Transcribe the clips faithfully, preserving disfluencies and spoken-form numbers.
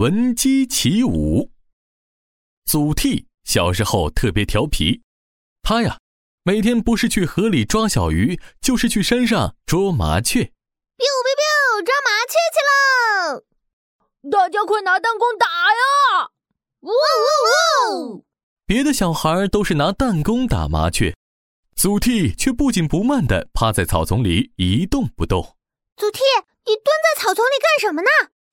闻鸡起舞。祖逖小时候特别调皮，他呀每天不是去河里抓小鱼，就是去山上捉麻雀。 biu biu biu， 抓麻雀去喽！大家快拿弹弓打呀！呜呜呜！别的小孩都是拿弹弓打麻雀，祖逖却不紧不慢地趴在草丛里一动不动。祖逖，你蹲在草丛里干什么呢？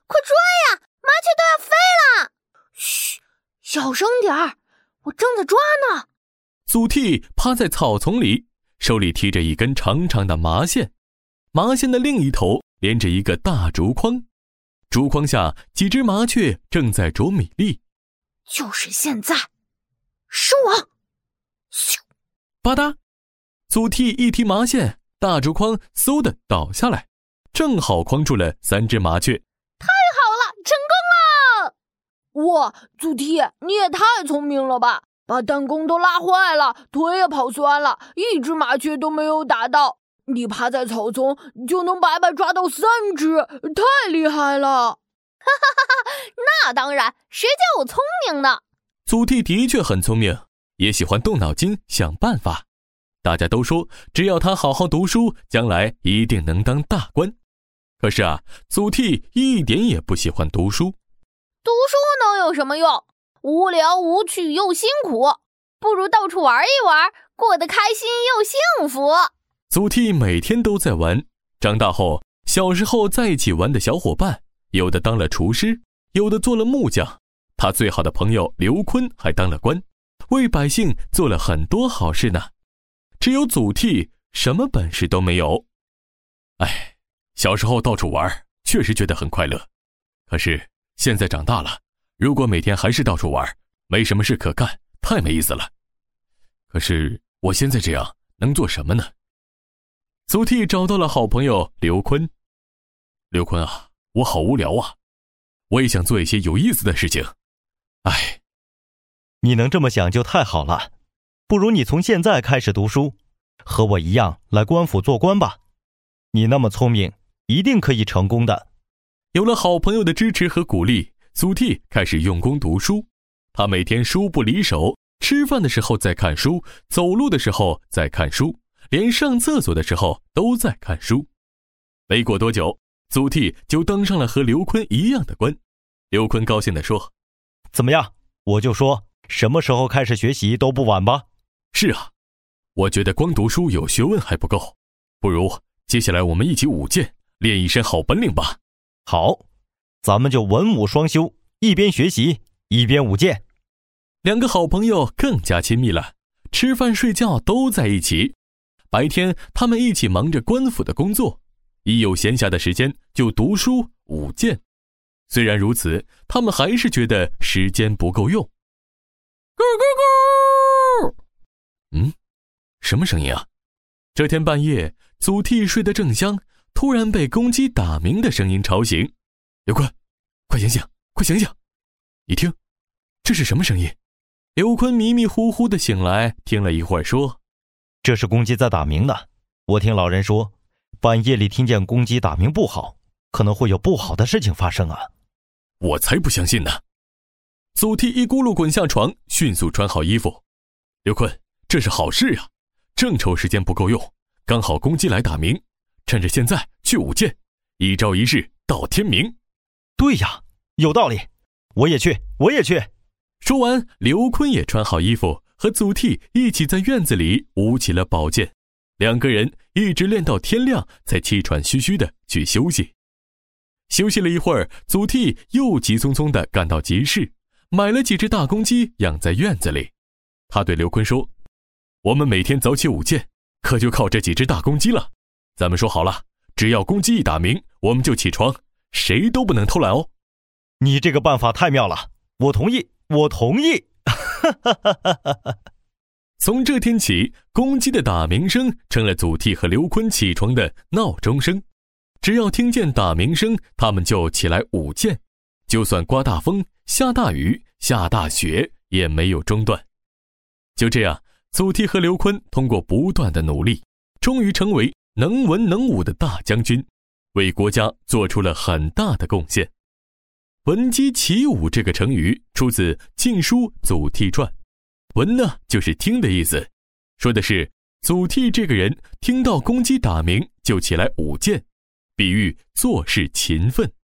快抓呀，麻雀都要飞了！嘘，小声点儿，我正在抓呢。祖逖趴在草丛里，手里提着一根长长的麻线，麻线的另一头连着一个大竹筐，竹筐下几只麻雀正在啄米粒。就是现在，收网！咻，吧嗒，祖逖一提麻线，大竹筐嗖地倒下来，正好框住了三只麻雀。太好了，成功了！哇，祖逖，你也太聪明了吧！把弹弓都拉坏了，腿也跑酸了，一只麻雀都没有打到。你趴在草丛就能白白抓到三只，太厉害了！哈哈哈哈，那当然，谁叫我聪明呢？祖逖的确很聪明，也喜欢动脑筋想办法。大家都说，只要他好好读书，将来一定能当大官。可是啊，祖逖一点也不喜欢读书。读书能有什么用？无聊无趣又辛苦，不如到处玩一玩，过得开心又幸福。祖逖每天都在玩，长大后，小时候在一起玩的小伙伴，有的当了厨师，有的做了木匠。他最好的朋友刘坤还当了官，为百姓做了很多好事呢。只有祖逖什么本事都没有。哎，小时候到处玩，确实觉得很快乐。可是现在长大了，如果每天还是到处玩，没什么事可干，太没意思了。可是我现在这样能做什么呢？祖逖找到了好朋友刘坤。刘坤啊，我好无聊啊，我也想做一些有意思的事情。哎，你能这么想就太好了，不如你从现在开始读书，和我一样来官府做官吧。你那么聪明，一定可以成功的。有了好朋友的支持和鼓励，祖逖开始用功读书，他每天书不离手，吃饭的时候在看书，走路的时候在看书，连上厕所的时候都在看书。没过多久，祖逖就当上了和刘坤一样的官。刘坤高兴地说：“怎么样？我就说什么时候开始学习都不晚吧。”是啊，我觉得光读书有学问还不够，不如接下来我们一起舞剑，练一身好本领吧。好。咱们就文武双修，一边学习一边舞剑。两个好朋友更加亲密了，吃饭睡觉都在一起。白天他们一起忙着官府的工作，一有闲暇的时间就读书舞剑。虽然如此，他们还是觉得时间不够用。咕咕咕！嗯，什么声音啊？这天半夜，祖逖睡得正香，突然被公鸡打鸣的声音吵醒。刘坤，快醒醒，快醒醒！你听，这是什么声音？刘坤迷迷糊糊地醒来，听了一会儿说：“这是公鸡在打鸣呢。我听老人说，半夜里听见公鸡打鸣不好，可能会有不好的事情发生啊。”我才不相信呢！祖逖一咕噜滚下床，迅速穿好衣服。刘坤，这是好事啊！正愁时间不够用，刚好公鸡来打鸣，趁着现在去舞剑，一朝一日到天明。对呀，有道理，我也去，我也去。说完，刘坤也穿好衣服，和祖逖一起在院子里舞起了宝剑。两个人一直练到天亮，才气喘吁吁地去休息。休息了一会儿，祖逖又急匆匆地赶到集市，买了几只大公鸡养在院子里。他对刘坤说：“我们每天早起舞剑，可就靠这几只大公鸡了。咱们说好了，只要公鸡一打鸣，我们就起床。”谁都不能偷懒哦！你这个办法太妙了，我同意，我同意！从这天起，公鸡的打鸣声成了祖逖和刘坤起床的闹钟声。只要听见打鸣声，他们就起来舞剑，就算刮大风、下大雨、下大雪也没有中断。就这样，祖逖和刘坤通过不断的努力，终于成为能文能武的大将军。为国家做出了很大的贡献。闻鸡起舞这个成语出自《晋书·祖逖传》，闻呢就是听的意思，说的是祖逖这个人听到公鸡打鸣就起来舞剑，比喻做事勤奋。